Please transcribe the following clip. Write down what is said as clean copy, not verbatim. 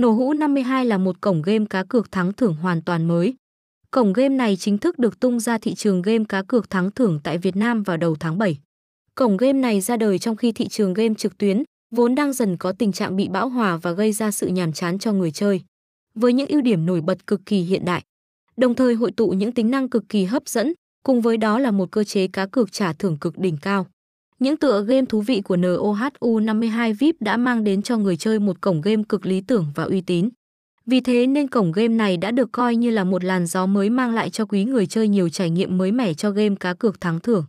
Nohu52 là một cổng game cá cược thắng thưởng hoàn toàn mới. Cổng game này chính thức được tung ra thị trường game cá cược thắng thưởng tại Việt Nam vào đầu tháng 7. Cổng game này ra đời trong khi thị trường game trực tuyến vốn đang dần có tình trạng bị bão hòa và gây ra sự nhàm chán cho người chơi. Với những ưu điểm nổi bật cực kỳ hiện đại, đồng thời hội tụ những tính năng cực kỳ hấp dẫn, cùng với đó là một cơ chế cá cược trả thưởng cực đỉnh cao. Những tựa game thú vị của Nohu52 VIP đã mang đến cho người chơi một cổng game cực lý tưởng và uy tín. Vì thế nên cổng game này đã được coi như là một làn gió mới mang lại cho quý người chơi nhiều trải nghiệm mới mẻ cho game cá cược thắng thưởng.